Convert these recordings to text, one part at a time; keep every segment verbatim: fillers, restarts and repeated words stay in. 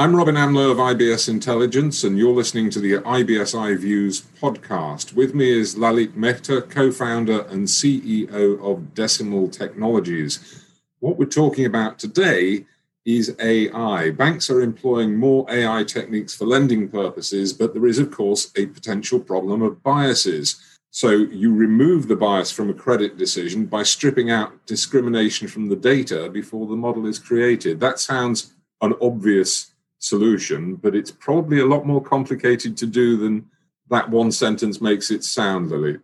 I'm Robin Amlow of I B S Intelligence, and you're listening to the I B S I Views podcast. With me is Lalit Mehta, co-founder and C E O of Decimal Technologies. What we're talking about today is A I. Banks are employing more A I techniques for lending purposes, but there is, of course, a potential problem of biases. So you remove the bias from a credit decision by stripping out discrimination from the data before the model is created. That sounds an obvious solution, but it's probably a lot more complicated to do than that one sentence makes it sound, Lalit.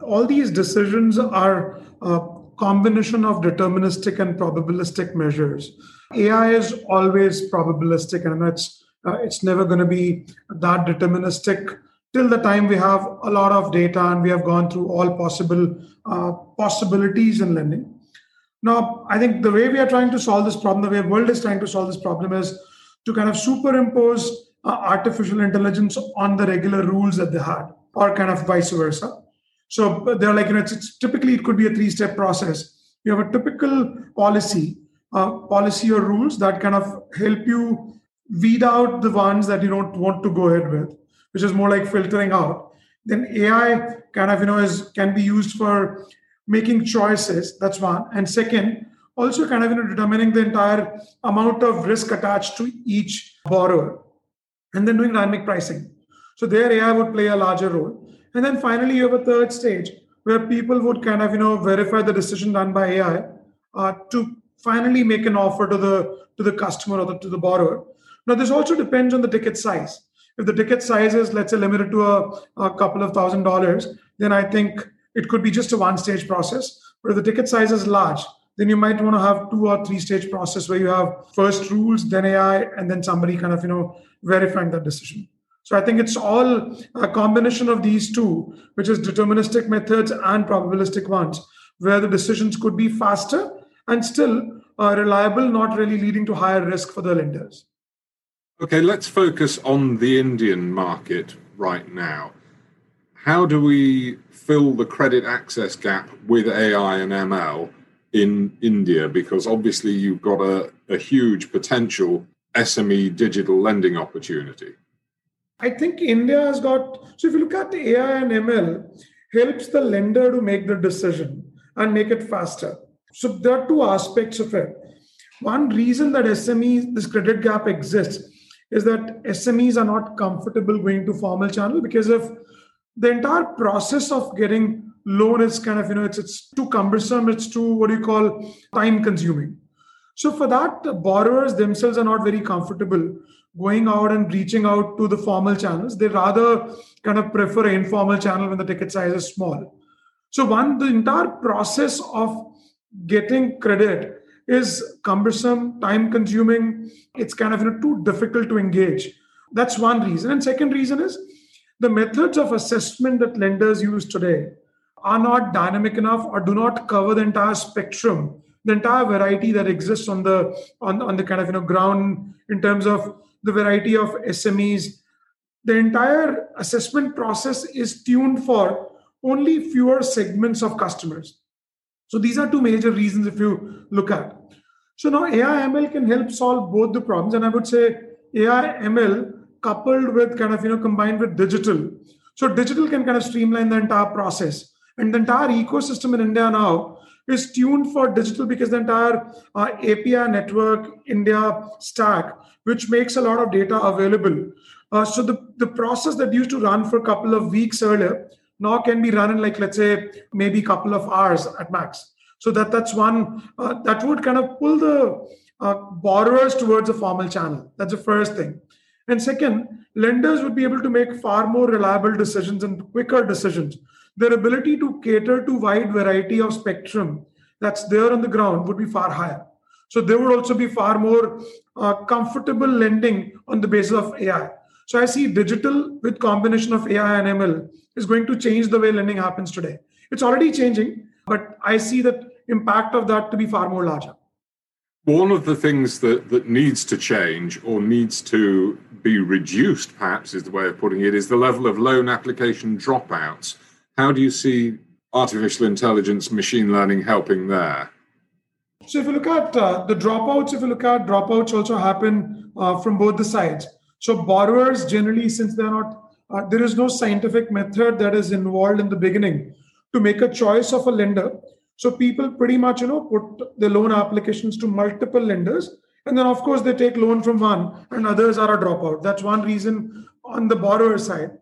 All these decisions are a combination of deterministic and probabilistic measures. A I is always probabilistic, and it's, uh, it's never going to be that deterministic till the time we have a lot of data and we have gone through all possible uh, possibilities in lending. Now, I think the way we are trying to solve this problem, the way the world is trying to solve this problem is to kind of superimpose uh, artificial intelligence on the regular rules that they had, or kind of vice versa. So they're like, you know, it's, it's typically it could be a three-step process. You have a typical policy, uh, policy or rules that kind of help you weed out the ones that you don't want to go ahead with, which is more like filtering out. Then A I kind of, you know, is can be used for making choices. That's one. And second, also kind of, you know, determining the entire amount of risk attached to each borrower. And then doing dynamic pricing. So there A I would play a larger role. And then finally, you have a third stage where people would kind of, you know, verify the decision done by A I uh, to finally make an offer to the, to the customer or the, to the borrower. Now, this also depends on the ticket size. If the ticket size is, let's say, limited to a, a couple of thousand dollars, then I think it could be just a one-stage process. But if the ticket size is large, then you might want to have two or three-stage process where you have first rules, then A I, and then somebody kind of, you know, verifying that decision. So I think it's all a combination of these two, which is deterministic methods and probabilistic ones, where the decisions could be faster and still uh, reliable, not really leading to higher risk for the lenders. Okay, let's focus on the Indian market right now. How do we fill the credit access gap with A I and M L in India? Because obviously you've got a, a huge potential S M E digital lending opportunity. I think India has got, so if you look at A I and M L, helps the lender to make the decision and make it faster. So there are two aspects of it. One reason that S M Es, this credit gap exists, is that S M Es are not comfortable going to formal channel because of the entire process of getting loan is kind of, you know, it's, it's too cumbersome. It's too, what do you call, time consuming. So for that, the borrowers themselves are not very comfortable going out and reaching out to the formal channels. They rather kind of prefer an informal channel when the ticket size is small. So one, the entire process of getting credit is cumbersome, time-consuming. It's kind of, you know, too difficult to engage. That's one reason. And second reason is the methods of assessment that lenders use today are not dynamic enough or do not cover the entire spectrum, the entire variety that exists on the on, on the kind of, you know, ground in terms of the variety of S M Es. The entire assessment process is tuned for only fewer segments of customers. So these are two major reasons if you look at. So now A I M L can help solve both the problems. And I would say A I M L coupled with kind of, you know, combined with digital. So digital can kind of streamline the entire process. And the entire ecosystem in India now is tuned for digital because the entire uh, A P I network, India stack, which makes a lot of data available. Uh, so the, the process that used to run for a couple of weeks earlier now can be run in, like, let's say, maybe a couple of hours at max. So that that's one uh, that would kind of pull the uh, borrowers towards a formal channel. That's the first thing. And second, lenders would be able to make far more reliable decisions and quicker decisions. Their ability to cater to wide variety of spectrum that's there on the ground would be far higher. So they would also be far more uh, comfortable lending on the basis of A I. So I see digital with combination of A I and M L is going to change the way lending happens today. It's already changing, but I see the impact of that to be far more larger. One of the things that, that needs to change or needs to be reduced, perhaps is the way of putting it, is the level of loan application dropouts. How do you see artificial intelligence, machine learning helping there? So if you look at uh, the dropouts, if you look at dropouts also happen uh, from both the sides. So borrowers generally, since they're not, uh, there is no scientific method that is involved in the beginning to make a choice of a lender. So people pretty much, you know, put their loan applications to multiple lenders. And then, of course, they take loan from one and others are a dropout. That's one reason on the borrower side.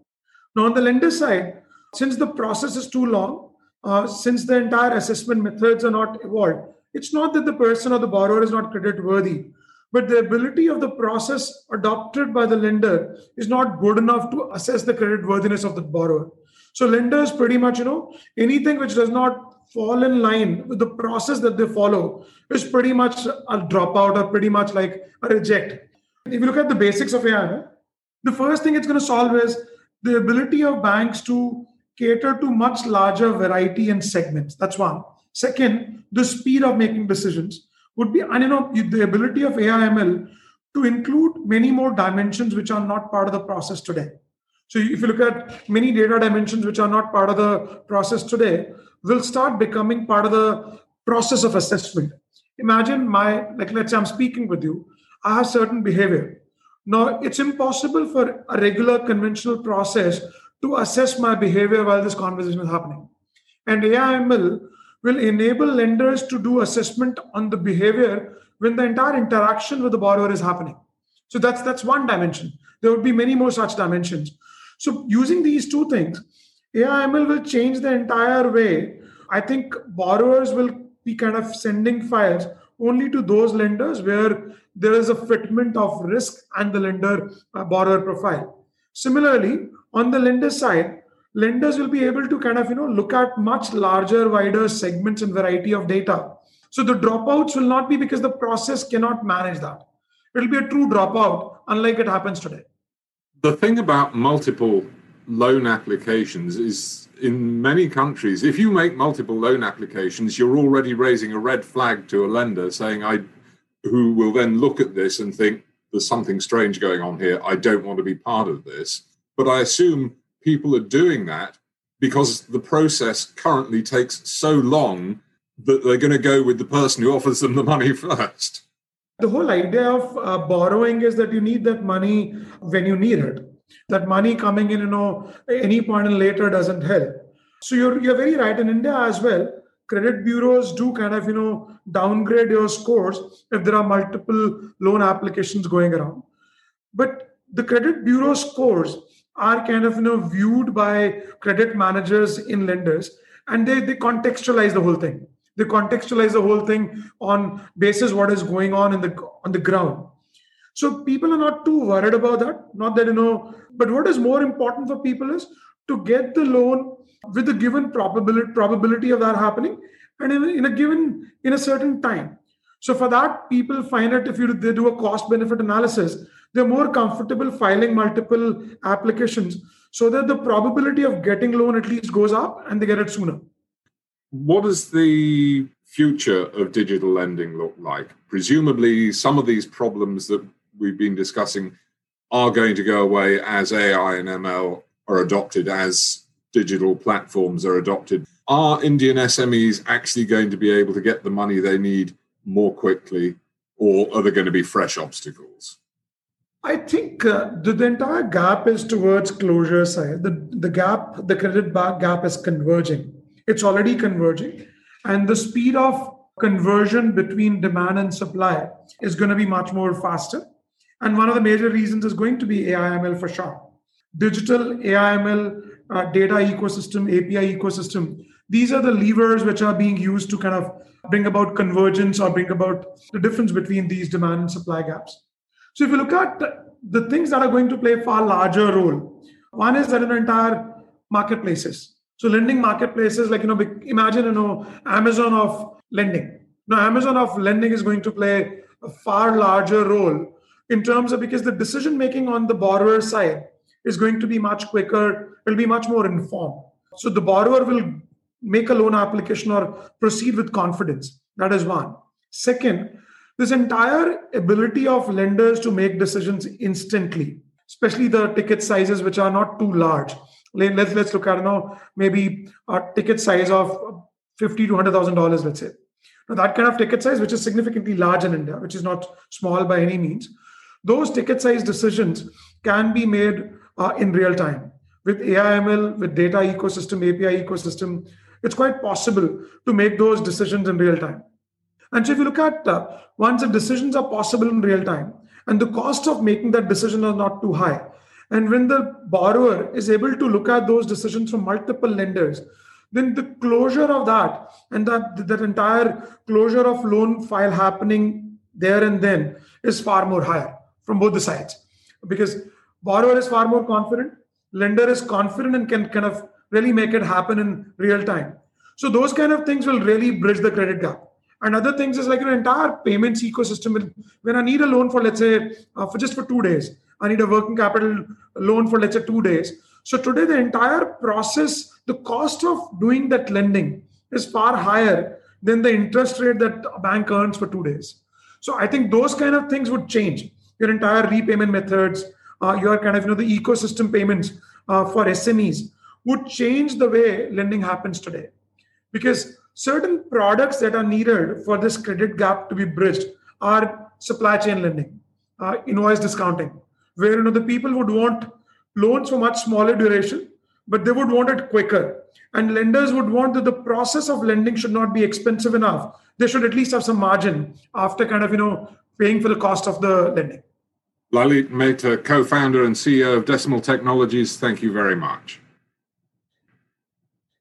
Now, on the lender side, since the process is too long, uh, since the entire assessment methods are not evolved, it's not that the person or the borrower is not credit worthy, but the ability of the process adopted by the lender is not good enough to assess the credit worthiness of the borrower. So lenders pretty much, you know, anything which does not fall in line with the process that they follow is pretty much a dropout or pretty much like a reject. If you look at the basics of A I, the first thing it's going to solve is the ability of banks to cater to much larger variety and segments. That's one. Second, the speed of making decisions would be, and you know, the ability of A I M L to include many more dimensions which are not part of the process today. So if you look at many data dimensions which are not part of the process today, will start becoming part of the process of assessment. Imagine my, like, let's say I'm speaking with you. I have certain behavior. Now, it's impossible for a regular conventional process to assess my behavior while this conversation is happening. And A I M L will enable lenders to do assessment on the behavior when the entire interaction with the borrower is happening. So that's, that's one dimension. There would be many more such dimensions. So using these two things, A I M L will change the entire way. I think borrowers will be kind of sending files only to those lenders where there is a fitment of risk and the lender uh, borrower profile. Similarly, on the lender side, lenders will be able to kind of, you know, look at much larger, wider segments and variety of data. So the dropouts will not be because the process cannot manage that. It'll be a true dropout, unlike it happens today. The thing about multiple loan applications is in many countries, if you make multiple loan applications, you're already raising a red flag to a lender saying, I, who will then look at this and think, there's something strange going on here. I don't want to be part of this. But I assume people are doing that because the process currently takes so long that they're going to go with the person who offers them the money first. The whole idea of uh, borrowing is that you need that money when you need it. That money coming in, you know, any point in later doesn't help. So you're you're very right. In India as well, credit bureaus do kind of, you know, downgrade your scores if there are multiple loan applications going around. But the credit bureau scores are kind of, you know, viewed by credit managers in lenders, and they, they contextualize the whole thing. They contextualize the whole thing on basis what is going on in the on the ground. So people are not too worried about that. Not that, you know, but what is more important for people is to get the loan with a given probability probability of that happening, and in, in a given in a certain time. So for that, people find it, if you they do a cost benefit analysis, they're more comfortable filing multiple applications so that the probability of getting loan at least goes up and they get it sooner. What does the future of digital lending look like? Presumably, some of these problems that we've been discussing are going to go away as A I and M L are adopted, as digital platforms are adopted. Are Indian S M Es actually going to be able to get the money they need more quickly, or are there going to be fresh obstacles? I think uh, the, the entire gap is towards closure side. The, the gap, the credit gap is converging. It's already converging. And the speed of conversion between demand and supply is going to be much more faster. And one of the major reasons is going to be A I M L for sure. Digital A I M L, uh, data ecosystem, A P I ecosystem. These are the levers which are being used to kind of bring about convergence or bring about the difference between these demand and supply gaps. So if you look at the things that are going to play a far larger role, one is that in entire marketplaces. So lending marketplaces, like, you know, imagine, you know, Amazon of lending. Now, Amazon of lending is going to play a far larger role in terms of, because the decision making on the borrower side is going to be much quicker, will be much more informed. So the borrower will make a loan application or proceed with confidence. That is one. Second, this entire ability of lenders to make decisions instantly, especially the ticket sizes which are not too large. Let's let's look at, you know, maybe a ticket size of fifty thousand to one hundred thousand dollars, let's say. Now, that kind of ticket size, which is significantly large in India, which is not small by any means, Those ticket size decisions can be made uh, in real time. With A I M L, with data ecosystem, A P I ecosystem, it's quite possible to make those decisions in real time. And so if you look at uh, once the decisions are possible in real time and the cost of making that decision are not too high, and when the borrower is able to look at those decisions from multiple lenders, then the closure of that and that, that entire closure of loan file happening there and then is far more higher from both the sides, because borrower is far more confident, lender is confident and can kind of really make it happen in real time. So those kind of things will really bridge the credit gap. And other things is like an entire payments ecosystem. When I need a loan for, let's say, uh, for just for two days, I need a working capital loan for, let's say, two days. So today, the entire process, the cost of doing that lending is far higher than the interest rate that a bank earns for two days. So I think those kind of things would change. Your entire repayment methods, uh, your kind of, you know, the ecosystem payments uh, for S M Es would change the way lending happens today, because certain products that are needed for this credit gap to be bridged are supply chain lending, uh, invoice discounting, where, you know, the people would want loans for much smaller duration, but they would want it quicker. And lenders would want that the process of lending should not be expensive enough. They should at least have some margin after kind of, you know, paying for the cost of the lending. Lalit Mehta, co-founder and C E O of Decimal Technologies, thank you very much.